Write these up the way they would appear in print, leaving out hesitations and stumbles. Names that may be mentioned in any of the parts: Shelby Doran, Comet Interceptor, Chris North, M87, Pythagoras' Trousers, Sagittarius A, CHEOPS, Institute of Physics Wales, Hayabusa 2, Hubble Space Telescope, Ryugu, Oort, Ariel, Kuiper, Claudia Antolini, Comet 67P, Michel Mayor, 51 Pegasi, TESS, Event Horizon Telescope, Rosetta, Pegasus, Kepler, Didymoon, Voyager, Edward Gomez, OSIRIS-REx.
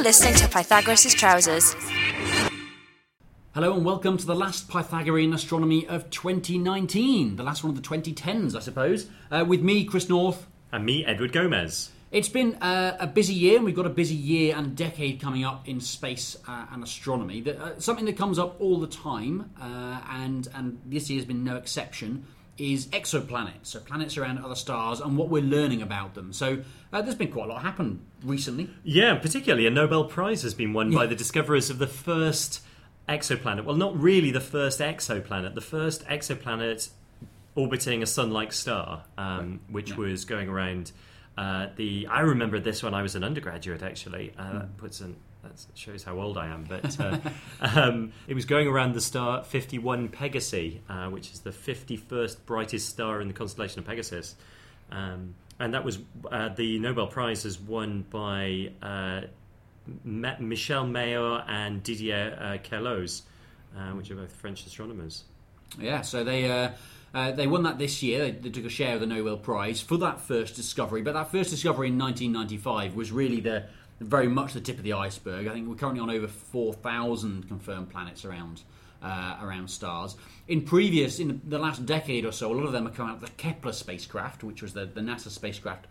You're listening to Pythagoras' Trousers. Hello and welcome to the last Pythagorean astronomy of 2019. The last one of the 2010s, I suppose. With me, Chris North. And me, Edward Gomez. It's been a busy year, and we've got a busy year and decade coming up in space and astronomy. Something that comes up all the time, and this year's been no exception, is exoplanets, so planets around other stars and what we're learning about them. So there's been quite a lot happen recently. Yeah, particularly a Nobel Prize has been won by the discoverers of the first exoplanet. Well, not really the first exoplanet, the first exoplanet orbiting a sun-like star, which was going around... I remember this when I was an undergraduate, actually. That shows how old I am. But it was going around the star 51 Pegasi, which is the 51st brightest star in the constellation of Pegasus. And that was the Nobel Prize is won by Michel Mayor and Didier Queloz, which are both French astronomers. Yeah, so they won that this year. They took a share of the Nobel Prize for that first discovery. But that first discovery in 1995 was really very much the tip of the iceberg. I think we're currently on over 4,000 confirmed planets around stars. In the last decade or so, a lot of them have come out of the Kepler spacecraft, which was the NASA spacecraft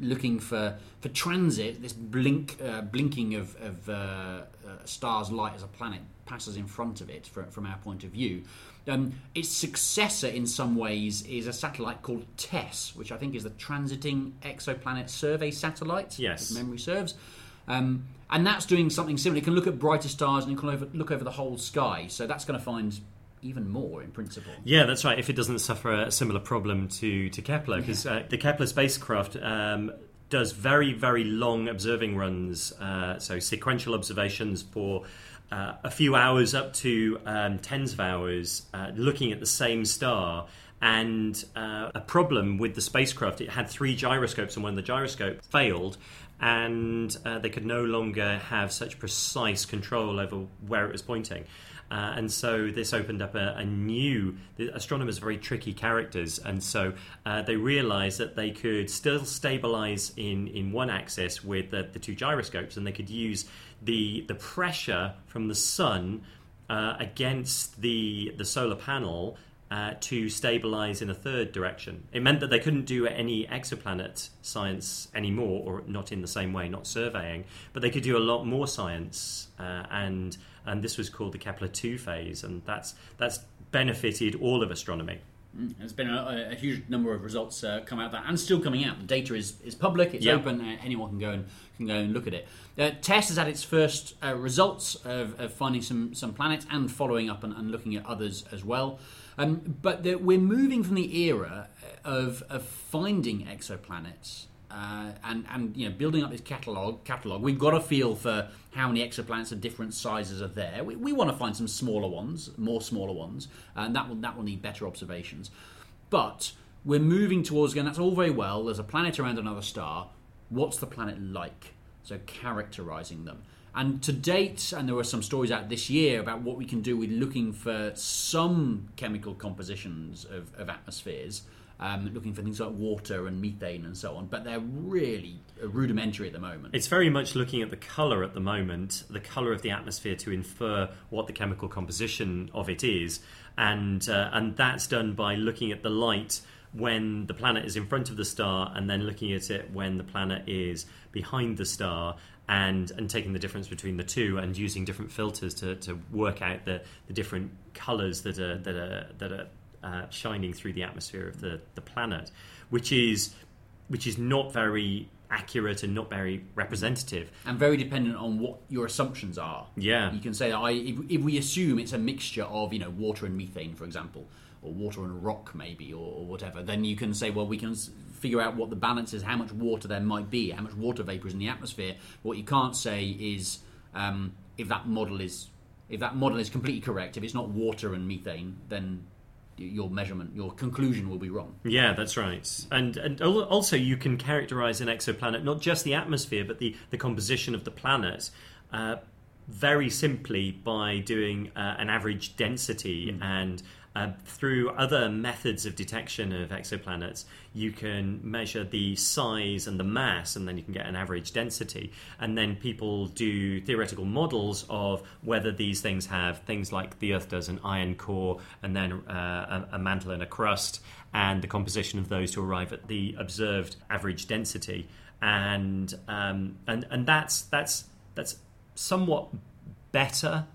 looking for transit. This blinking of star's light as a planet passes in front of it from our point of view. Its successor in some ways is a satellite called TESS, which I think is the Transiting Exoplanet Survey Satellite, if memory serves. And that's doing something similar. It can look at brighter stars and it can look over the whole sky. So that's going to find even more, in principle. Yeah, that's right, if it doesn't suffer a similar problem to Kepler, because the Kepler spacecraft does very, very long observing runs, so sequential observations for a few hours up to tens of hours, looking at the same star. And a problem with the spacecraft, it had three gyroscopes and one of the gyroscopes failed, and they could no longer have such precise control over where it was pointing. And so this opened up the astronomers are very tricky characters, and so they realised that they could still stabilise in one axis with the two gyroscopes, and they could use the pressure from the sun against the solar panel to stabilise in a third direction. It meant that they couldn't do any exoplanet science anymore, or not in the same way, not surveying, but they could do a lot more science, and this was called the Kepler II phase, and that's benefited all of astronomy. There's been a huge number of results come out of that, and still coming out. The data is public; it's open. Anyone can go and look at it. TESS has had its first results of finding some planets and following up and looking at others as well. But we're moving from the era of finding exoplanets. And building up this catalogue, we've got a feel for how many exoplanets of different sizes are there. We want to find some smaller ones, more smaller ones, and that will need better observations. But we're moving towards, again, that's all very well, there's a planet around another star. What's the planet like? So characterising them. And to date, and there were some stories out this year about what we can do with looking for some chemical compositions of atmospheres, looking for things like water and methane and so on, but they're really rudimentary at the moment. It's very much looking at the colour at the moment, the colour of the atmosphere to infer what the chemical composition of it is, and that's done by looking at the light when the planet is in front of the star and then looking at it when the planet is behind the star, and taking the difference between the two and using different filters to work out the different colours that are shining through the atmosphere of the planet, which is not very accurate and not very representative, and very dependent on what your assumptions are. Yeah, you can say if we assume it's a mixture of water and methane, for example, or water and rock maybe, or whatever, then you can say, well, we can figure out what the balance is, how much water there might be, how much water vapour is in the atmosphere. What you can't say is if that model is completely correct. If it's not water and methane, then your measurement, your conclusion will be wrong. Yeah, that's right. And also you can characterise an exoplanet, not just the atmosphere, but the composition of the planet, very simply by doing an average density and Through other methods of detection of exoplanets, you can measure the size and the mass, and then you can get an average density. And then people do theoretical models of whether these things have things like the Earth does, an iron core, and then a mantle and a crust, and the composition of those to arrive at the observed average density. And that's somewhat better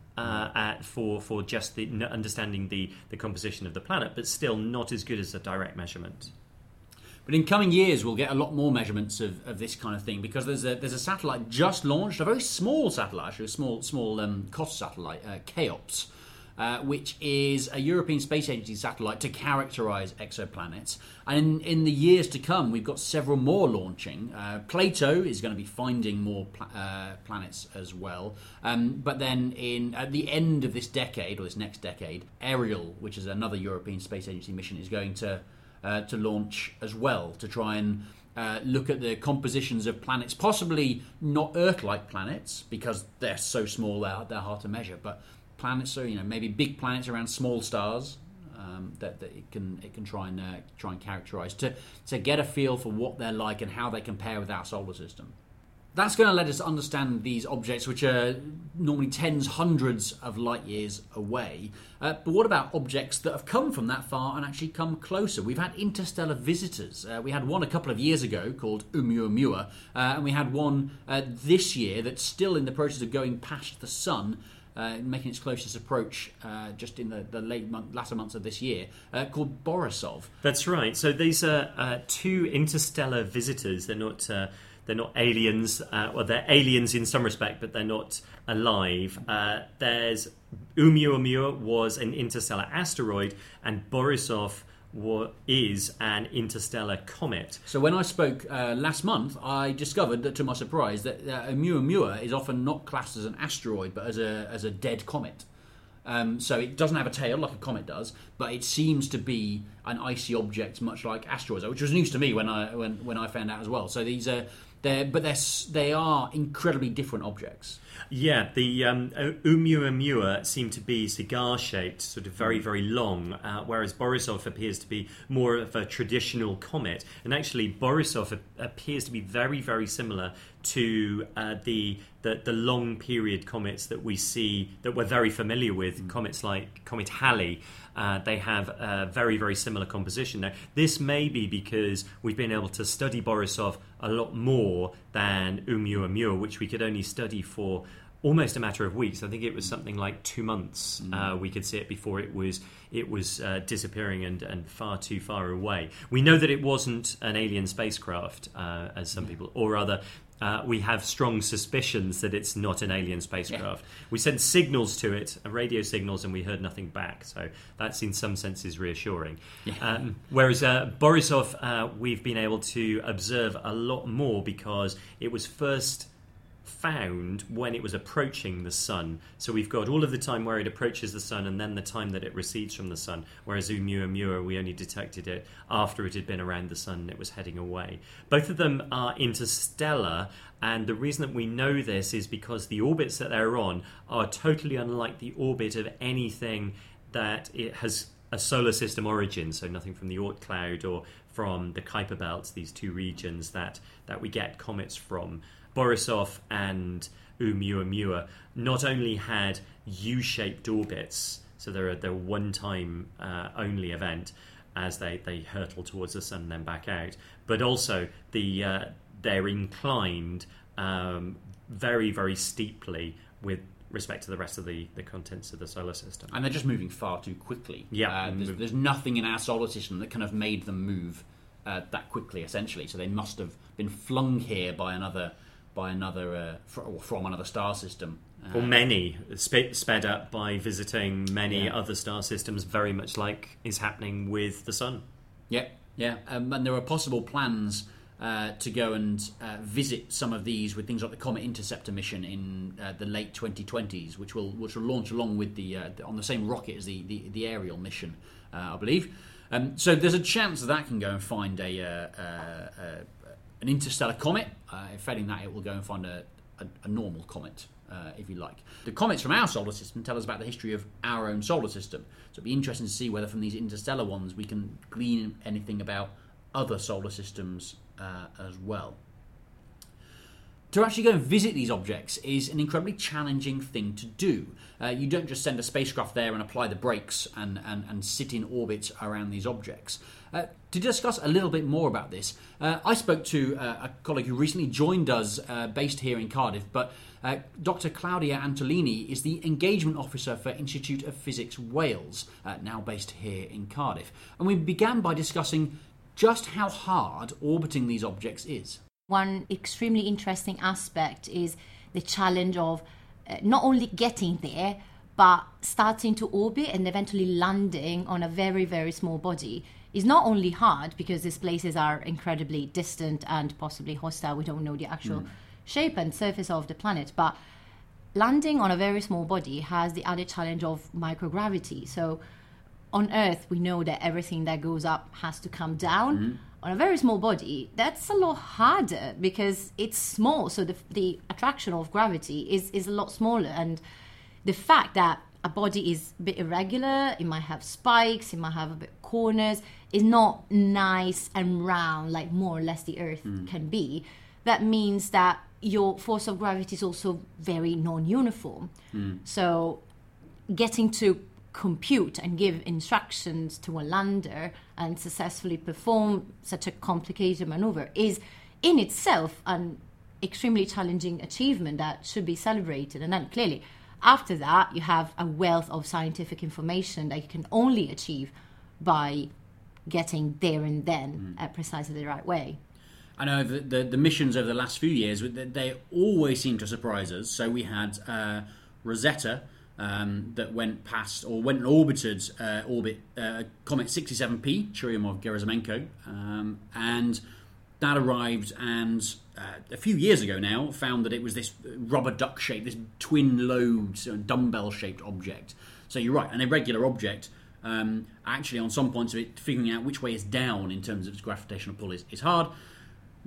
for just the understanding the composition of the planet, but still not as good as a direct measurement. But in coming years, we'll get a lot more measurements of this kind of thing, because there's a satellite just launched, a very small satellite, actually, a small COST satellite, CHEOPS, which is a European Space Agency satellite to characterise exoplanets. And in the years to come, we've got several more launching. Plato is going to be finding more planets as well. But then at the end of this decade, or this next decade, Ariel, which is another European Space Agency mission, is going to launch as well, to try and look at the compositions of planets, possibly not Earth-like planets, because they're so small they're hard to measure, but planets, so maybe big planets around small stars that it can try and characterize to get a feel for what they're like and how they compare with our solar system. That's going to let us understand these objects, which are normally tens, hundreds of light years away. But what about objects that have come from that far and actually come closer? We've had interstellar visitors. We had one a couple of years ago called Oumuamua, and we had one this year that's still in the process of going past the sun, making its closest approach just in the latter months of this year, called Borisov. That's right. So these are two interstellar visitors. They're not aliens. Well, they're aliens in some respect, but they're not alive. There's Oumuamua was an interstellar asteroid, and Borisov is an interstellar comet. So when I spoke last month, I discovered that, to my surprise, that Oumuamua is often not classed as an asteroid, but as a dead comet. So it doesn't have a tail like a comet does, but it seems to be an icy object, much like asteroids, which was news to me when I found out as well. So these are. They are incredibly different objects. Yeah, the Oumuamua seem to be cigar-shaped, sort of very, very long, whereas Borisov appears to be more of a traditional comet. And actually, Borisov appears to be very, very similar to the long-period comets that we see, that we're very familiar with, comets like Comet Halley. They have a very, very similar composition. Now, this may be because we've been able to study Borisov a lot more than Oumuamua, which we could only study for almost a matter of weeks. I think it was something like 2 months. We could see it before it was disappearing and far too far away. We know that it wasn't an alien spacecraft, as some people, or rather, we have strong suspicions that it's not an alien spacecraft. Yeah. We sent signals to it, radio signals, and we heard nothing back. So that's in some senses reassuring. Yeah. Whereas Borisov, we've been able to observe a lot more because it was first found when it was approaching the sun. So we've got all of the time where it approaches the sun and then the time that it recedes from the sun, whereas Oumuamua, we only detected it after it had been around the sun and it was heading away. Both of them are interstellar, and the reason that we know this is because the orbits that they're on are totally unlike the orbit of anything that it has a solar system origin, so nothing from the Oort cloud or from the Kuiper belts, these two regions that we get comets from. Borisov and Oumuamua not only had U-shaped orbits, so they're one-time only event as they hurtle towards the sun and then back out, but also they're inclined very, very steeply with respect to the rest of the contents of the solar system. And they're just moving far too quickly. Yeah, there's nothing in our solar system that kind of made them move that quickly, essentially, so they must have been flung here by from another star system, or many sped up by visiting many other star systems, very much like is happening with the sun. And there are possible plans to go and visit some of these with things like the Comet Interceptor mission in the late 2020s, which will launch along with the on the same rocket as the Ariel mission, I believe. So there's a chance that can go and find an interstellar comet. Failing that, it will go and find a normal comet if you like. The comets from our solar system tell us about the history of our own solar system, so it'd be interesting to see whether from these interstellar ones we can glean anything about other solar systems as well. To actually go and visit these objects is an incredibly challenging thing to do. You don't just send a spacecraft there and apply the brakes and sit in orbit around these objects. To discuss a little bit more about this, I spoke to a colleague who recently joined us based here in Cardiff, but Dr. Claudia Antolini is the Engagement Officer for Institute of Physics Wales, now based here in Cardiff. And we began by discussing just how hard orbiting these objects is. One extremely interesting aspect is the challenge of not only getting there, but starting to orbit and eventually landing on a very, very small body. Is not only hard because these places are incredibly distant and possibly hostile. We don't know the actual shape and surface of the planet, but landing on a very small body has the added challenge of microgravity. So on Earth, we know that everything that goes up has to come down. On a very small body, that's a lot harder because it's small. So the attraction of gravity is a lot smaller. And the fact that a body is a bit irregular, it might have spikes, it might have a bit corners, is not nice and round like more or less the Earth can be. That means that your force of gravity is also very non-uniform. So getting to compute and give instructions to a lander and successfully perform such a complicated maneuver is in itself an extremely challenging achievement that should be celebrated. And then clearly after that you have a wealth of scientific information that you can only achieve by getting there and then at precisely the right way. I know the missions over the last few years, they always seem to surprise us. So we had Rosetta that went past or went and orbited Comet 67P, Churyumov-Gerasimenko, and that arrived and a few years ago now found that it was this rubber duck shape, this twin lobed sort of dumbbell shaped object. So you're right, an irregular object. Actually, on some points of it, figuring out which way it's down in terms of its gravitational pull is hard.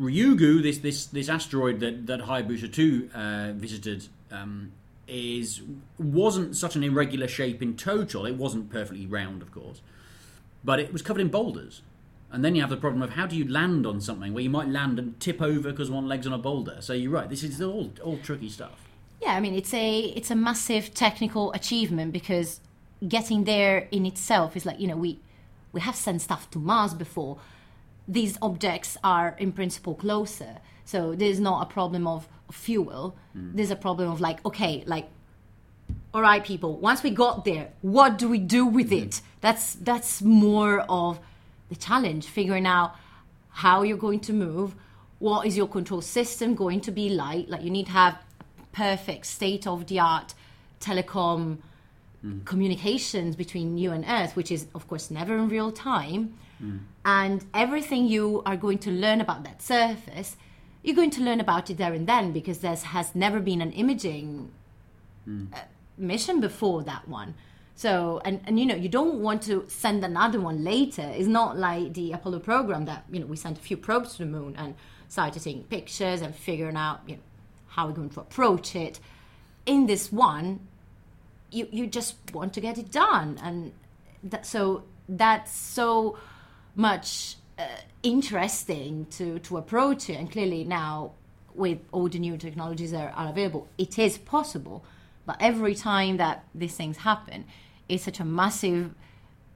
Ryugu, this asteroid that Hayabusa 2 visited. Wasn't such an irregular shape in total. It wasn't perfectly round, of course, but it was covered in boulders. And then you have the problem of how do you land on something where you might land and tip over because one leg's on a boulder. So you're right, this is all tricky stuff. Yeah, I mean, it's a massive technical achievement because getting there in itself is like, you know, we have sent stuff to Mars before. These objects are in principle closer. So there's not a problem of fuel. There's a problem of all right, people, once we got there, what do we do with it? That's more of the challenge, figuring out how you're going to move, what is your control system going to be like. Like you need to have perfect state-of-the-art telecom communications between you and Earth, which is, of course, never in real time. And everything you are going to learn about that surface, you're going to learn about it there and then because there has never been an imaging mission before that one. So, and you know, you don't want to send another one later. It's not like the Apollo program that, you know, we sent a few probes to the moon and started taking pictures and figuring out, you know, how we're going to approach it. In this one, you just want to get it done. And that's so much interesting to approach it, and clearly now with all the new technologies that are available, it is possible. But every time that these things happen, it's such a massive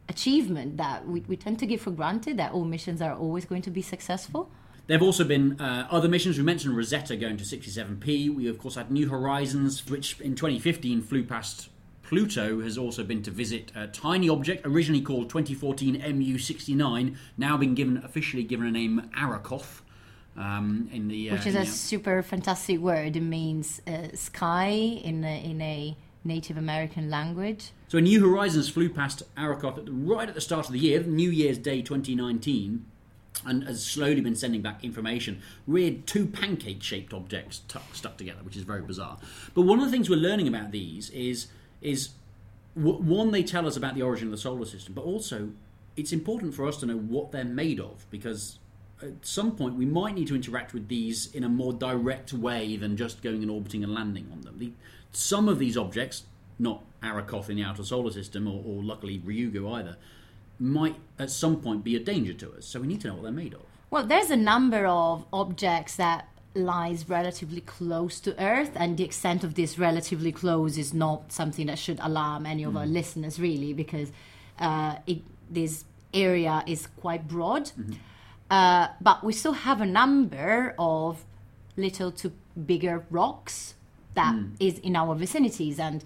achievement that we tend to give for granted that all missions are always going to be successful. There have also been other missions. We mentioned Rosetta going to 67P. We of course had New Horizons, which in 2015 flew past Pluto, has also been to visit a tiny object, originally called 2014 MU69, now been officially given a name Arakov. Which is a super fantastic word. It means sky in a Native American language. So New Horizons flew past Arakov right at the start of the year, New Year's Day 2019, and has slowly been sending back information. Weird two pancake-shaped objects stuck together, which is very bizarre. But one of the things we're learning about these is one, they tell us about the origin of the solar system, but also it's important for us to know what they're made of, because at some point we might need to interact with these in a more direct way than just going and orbiting and landing on them. Some of these objects, not Arakoth in the outer solar system, or luckily Ryugu either, might at some point be a danger to us. So we need to know what they're made of. Well, there's a number of objects that lies relatively close to Earth, and the extent of this relatively close is not something that should alarm any of our listeners, really, because this area is quite broad. Mm-hmm. But we still have a number of little to bigger rocks that is in our vicinities, and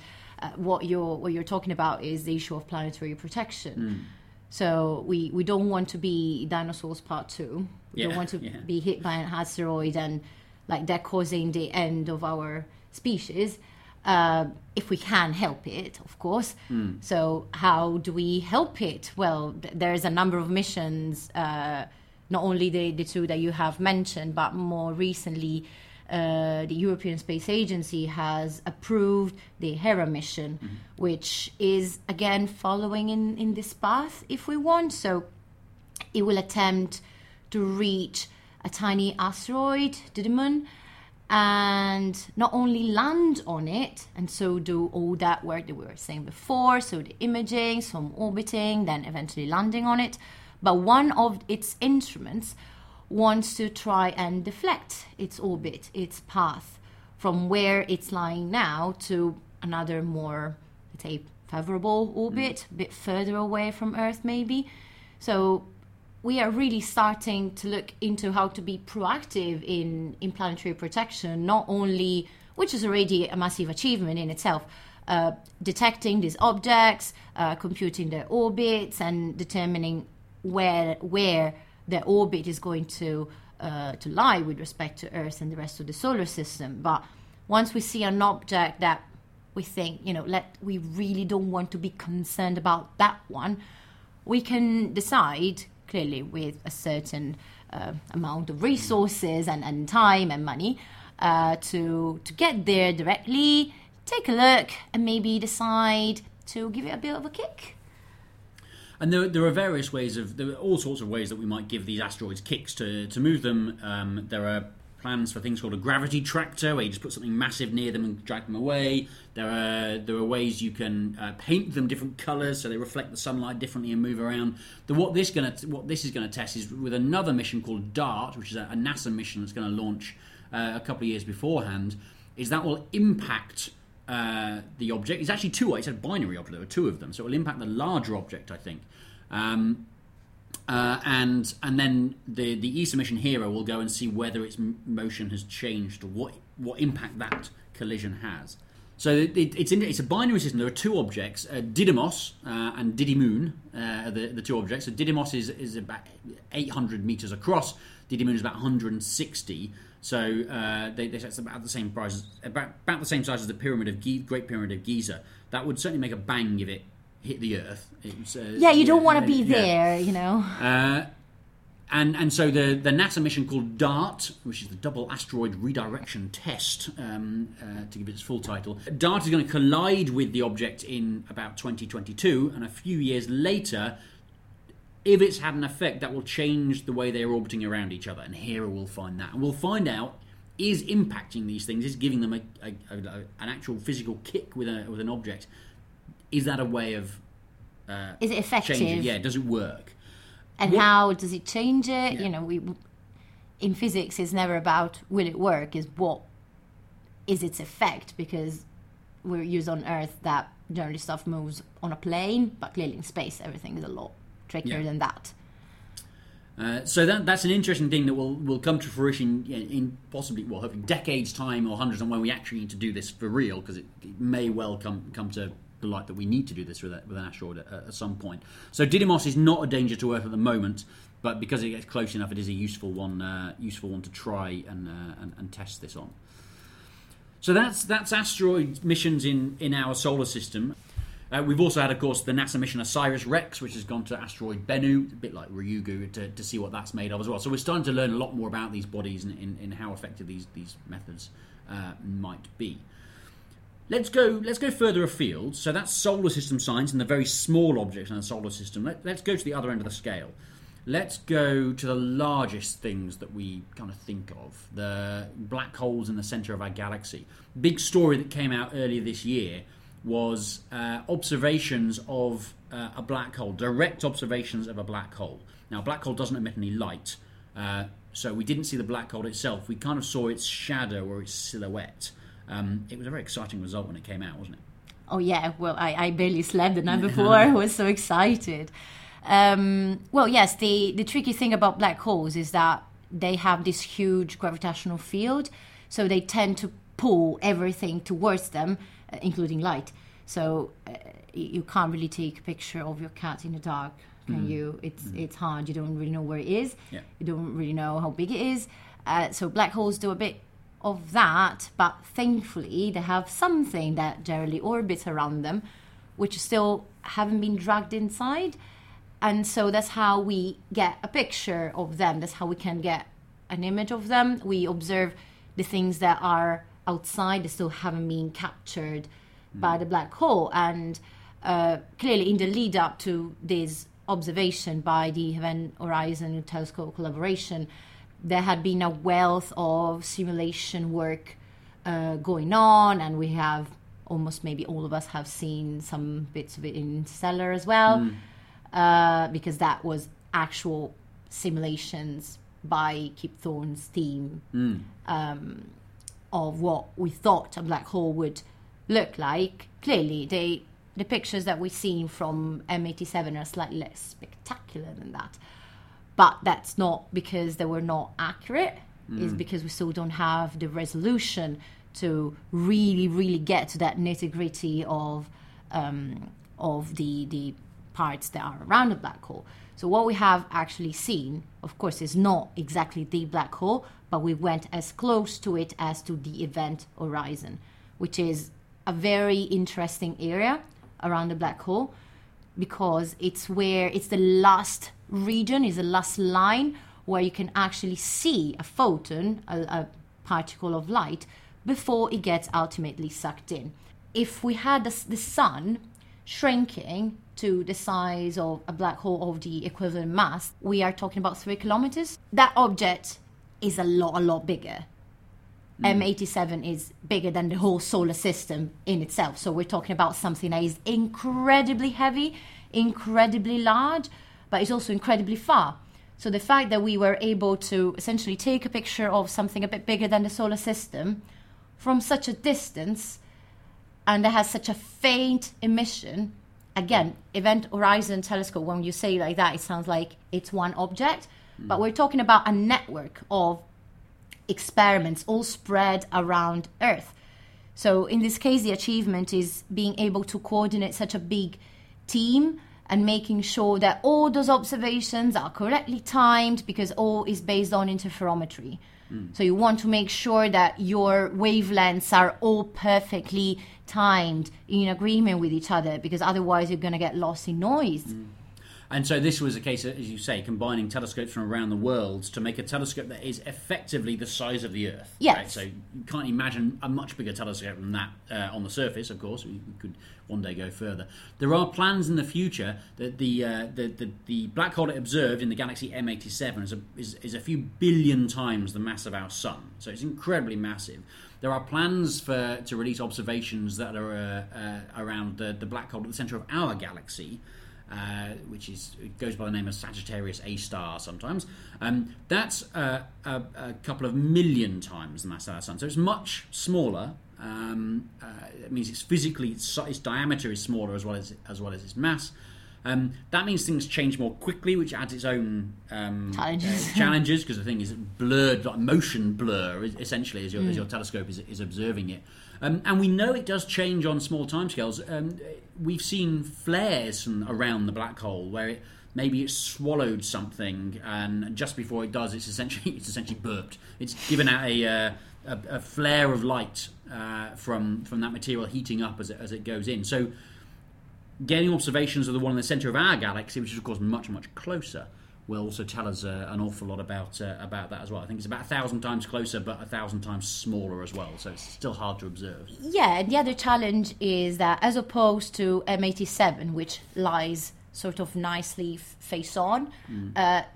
what you're talking about is the issue of planetary protection. So we don't want to be dinosaurs part two. We don't want to be hit by an asteroid and like that causing the end of our species, if we can help it, of course. So how do we help it? Well, there's a number of missions, not only the two that you have mentioned, but more recently the European Space Agency has approved the Hera mission, which is, again, following in this path, if we want. So it will attempt to reach a tiny asteroid, Didymoon, and not only land on it, and so do all that work that we were saying before, so the imaging, some orbiting, then eventually landing on it, but one of its instruments wants to try and deflect its orbit, its path, from where it's lying now to another more, let's say, favorable orbit, a bit further away from Earth maybe. So we are really starting to look into how to be proactive in planetary protection, not only, which is already a massive achievement in itself, detecting these objects, computing their orbits, and determining where their orbit is going to lie with respect to Earth and the rest of the solar system. But once we see an object that we think, we really don't want to be concerned about that one, we can decide clearly with a certain amount of resources and time and money to get there directly, take a look, and maybe decide to give it a bit of a kick. And there are various ways there are all sorts of ways that we might give these asteroids kicks to move them. There are plans for things called a gravity tractor, where you just put something massive near them and drag them away. There are ways you can paint them different colours so they reflect the sunlight differently and move around. What this is going to test is with another mission called DART, which is a NASA mission that's going to launch a couple of years beforehand. Is that will impact the object. It's actually two. It's a binary object. There are two of them, so it will impact the larger object, I think. And then the ESA mission HERA will go and see whether its motion has changed, or what impact that collision has. So it's a binary system. There are two objects, Didymos and Didymoon, the two objects. So Didymos is about 800 meters across. Didymoon is about 160. So that's about the same price, about the same size as the Great Pyramid of Giza. That would certainly make a bang if it hit the Earth. You don't want to be there, And so the NASA mission called DART, which is the Double Asteroid Redirection Test, to give it its full title, DART is going to collide with the object in about 2022, and a few years later, if it's had an effect, that will change the way they're orbiting around each other, and HERA will find that. And we'll find out, is impacting these things, is giving them an actual physical kick with an object, is that a way of is it effective? Changing? Yeah, does it work? And how does it change it? Yeah. In physics, it's never about will it work, is what is its effect, because we're used on Earth that generally stuff moves on a plane, but clearly in space everything is a lot trickier than that. So that's an interesting thing that will come to fruition in possibly, well, hopefully decades' time or hundreds, and when we actually need to do this for real, because it may well come to the light that we need to do this with an asteroid at some point. So Didymos is not a danger to Earth at the moment, but because it gets close enough, it is a useful one to try and test this on. So that's asteroid missions in our solar system. We've also had, of course, the NASA mission OSIRIS-REx, which has gone to asteroid Bennu, a bit like Ryugu, to see what that's made of as well. So we're starting to learn a lot more about these bodies and in how effective these methods might be. Let's go further afield. So that's solar system science and the very small objects in the solar system. Let's go to the other end of the scale. Let's go to the largest things that we kind of think of, the black holes in the centre of our galaxy. Big story that came out earlier this year was observations of a black hole, direct observations of a black hole. Now, a black hole doesn't emit any light, so we didn't see the black hole itself. We kind of saw its shadow or its silhouette. It was a very exciting result when it came out, wasn't it? Oh, yeah. Well, I barely slept the night before. I was so excited. Well, yes, the tricky thing about black holes is that they have this huge gravitational field, so they tend to pull everything towards them, including light. So you can't really take a picture of your cat in the dark, can you? It's hard. You don't really know where it is. Yeah. You don't really know how big it is. So black holes do a bit of that, but thankfully they have something that generally orbits around them, which still haven't been dragged inside. And so that's how we get a picture of them. That's how we can get an image of them. We observe the things that are outside that still haven't been captured by the black hole. And clearly in the lead up to this observation by the Event Horizon Telescope collaboration, there had been a wealth of simulation work going on, and we have almost, maybe all of us have seen some bits of it in Stellar as well. Because that was actual simulations by Kip Thorne's team of what we thought a black hole would look like. Clearly, the pictures that we've seen from M87 are slightly less spectacular than that. But that's not because they were not accurate. It's because we still don't have the resolution to really, really get to that nitty-gritty of the parts that are around the black hole. So what we have actually seen, of course, is not exactly the black hole, but we went as close to it as to the event horizon, which is a very interesting area around the black hole, because it's where it's the last region, is the last line where you can actually see a photon, a particle of light, before it gets ultimately sucked in. If we had the sun shrinking to the size of a black hole of the equivalent mass, we are talking about 3 kilometers. That object is a lot bigger. M87 is bigger than the whole solar system in itself. So we're talking about something that is incredibly heavy, incredibly large, but it's also incredibly far. So the fact that we were able to essentially take a picture of something a bit bigger than the solar system from such a distance, and that has such a faint emission. Again, Event Horizon Telescope, when you say it like that, it sounds like it's one object, but we're talking about a network of experiments all spread around Earth. So in this case, the achievement is being able to coordinate such a big team and making sure that all those observations are correctly timed, because all is based on interferometry. So you want to make sure that your wavelengths are all perfectly timed in agreement with each other, because otherwise you're going to get lost in noise. And so this was a case of, as you say, combining telescopes from around the world to make a telescope that is effectively the size of the Earth. Yes. Right? So you can't imagine a much bigger telescope than that on the surface, of course. We could one day go further. There are plans in the future that the black hole it observed in the galaxy M87 is a few billion times the mass of our Sun. So it's incredibly massive. There are plans to release observations that are around the black hole at the centre of our galaxy, which is, it goes by the name of Sagittarius A star sometimes. That's a couple of million times the mass of our Sun, so it's much smaller. It means it's physically, its diameter is smaller as well as its mass. That means things change more quickly, which adds its own challenges, because the thing is blurred, like motion blur, essentially, as your telescope is observing it. And we know it does change on small timescales. We've seen flares from around the black hole where maybe it swallowed something, and just before it does, it's essentially burped. It's given out a flare of light from that material heating up as it goes in. So getting observations of the one in the centre of our galaxy, which is of course much, much closer, will also tell us an awful lot about that as well. I think it's about 1,000 times closer, but 1,000 times smaller as well, so it's still hard to observe. Yeah, and the other challenge is that, as opposed to M87, which lies sort of nicely face on.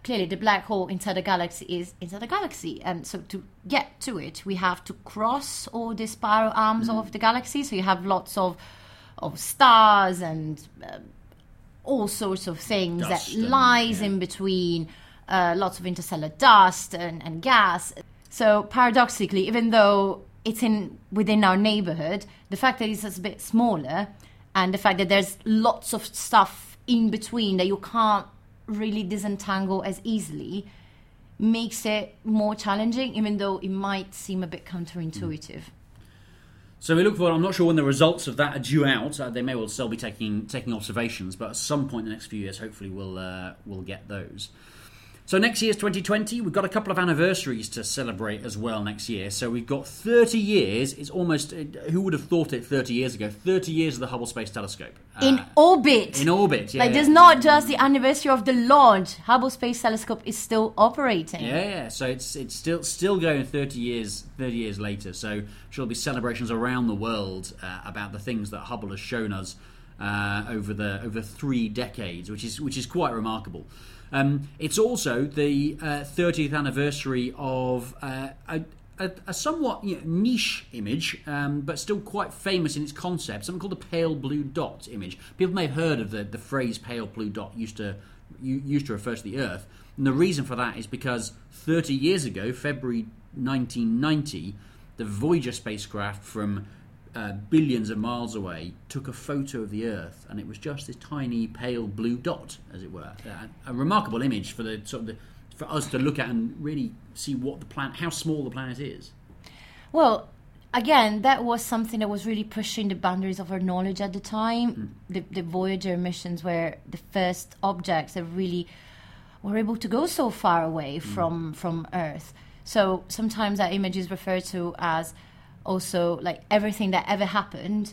Clearly, the black hole inside the galaxy is inside the galaxy. And so to get to it, we have to cross all the spiral arms of the galaxy. So you have lots of stars and all sorts of things dust that lies in between, lots of interstellar dust and gas. So paradoxically, even though it's within our neighborhood, the fact that it's a bit smaller and the fact that there's lots of stuff in between that you can't really disentangle as easily makes it more challenging, even though it might seem a bit counterintuitive. So we look forward. I'm not sure when the results of that are due out. They may well still be taking observations, but at some point in the next few years, hopefully we'll get those. So next year's 2020. We've got a couple of anniversaries to celebrate as well next year. So we've got 30 years. It's almost, who would have thought it 30 years ago? 30 years of the Hubble Space Telescope. In orbit. In orbit, yeah. Like, there's not just the anniversary of the launch. Hubble Space Telescope is still operating. Yeah. So it's still going 30 years later. So there'll be celebrations around the world about the things that Hubble has shown us over 3 decades, which is quite remarkable. It's also the 30th anniversary of a somewhat niche image, but still quite famous in its concept, something called the pale blue dot image. People may have heard of the phrase pale blue dot used to refer to the Earth. And the reason for that is because 30 years ago, February 1990, the Voyager spacecraft from billions of miles away took a photo of the Earth, and it was just this tiny pale blue dot, as it were. A remarkable image for for us to look at and really see how small the planet is. Well, again, that was something that was really pushing the boundaries of our knowledge at the time. The Voyager missions were the first objects that really were able to go so far away from Earth. So sometimes that image is referred to as also, like, everything that ever happened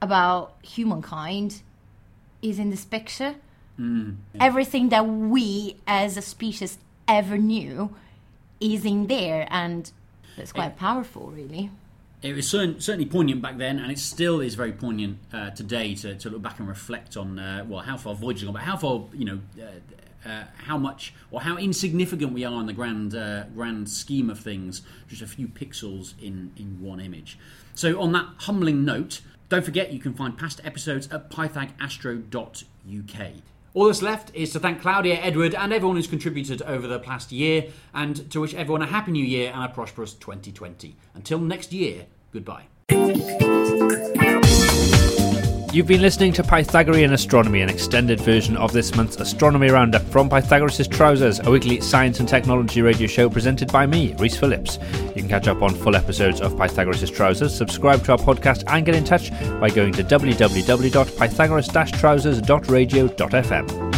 about humankind is in this picture. Everything that we as a species ever knew is in there, and that's quite powerful, really. It was certainly poignant back then, and it still is very poignant today to look back and reflect on how far Voyager's gone, but how far how much or how insignificant we are in the grand scheme of things, just a few pixels in one image. So on that humbling note, don't forget you can find past episodes at pythagastro.uk. All that's left is to thank Claudia, Edward and everyone who's contributed over the past year, and to wish everyone a happy new year and a prosperous 2020. Until next year, goodbye. You've been listening to Pythagorean Astronomy, an extended version of this month's Astronomy Roundup from Pythagoras' Trousers, a weekly science and technology radio show presented by me, Rhys Phillips. You can catch up on full episodes of Pythagoras' Trousers, subscribe to our podcast and get in touch by going to www.pythagoras-trousers.radio.fm.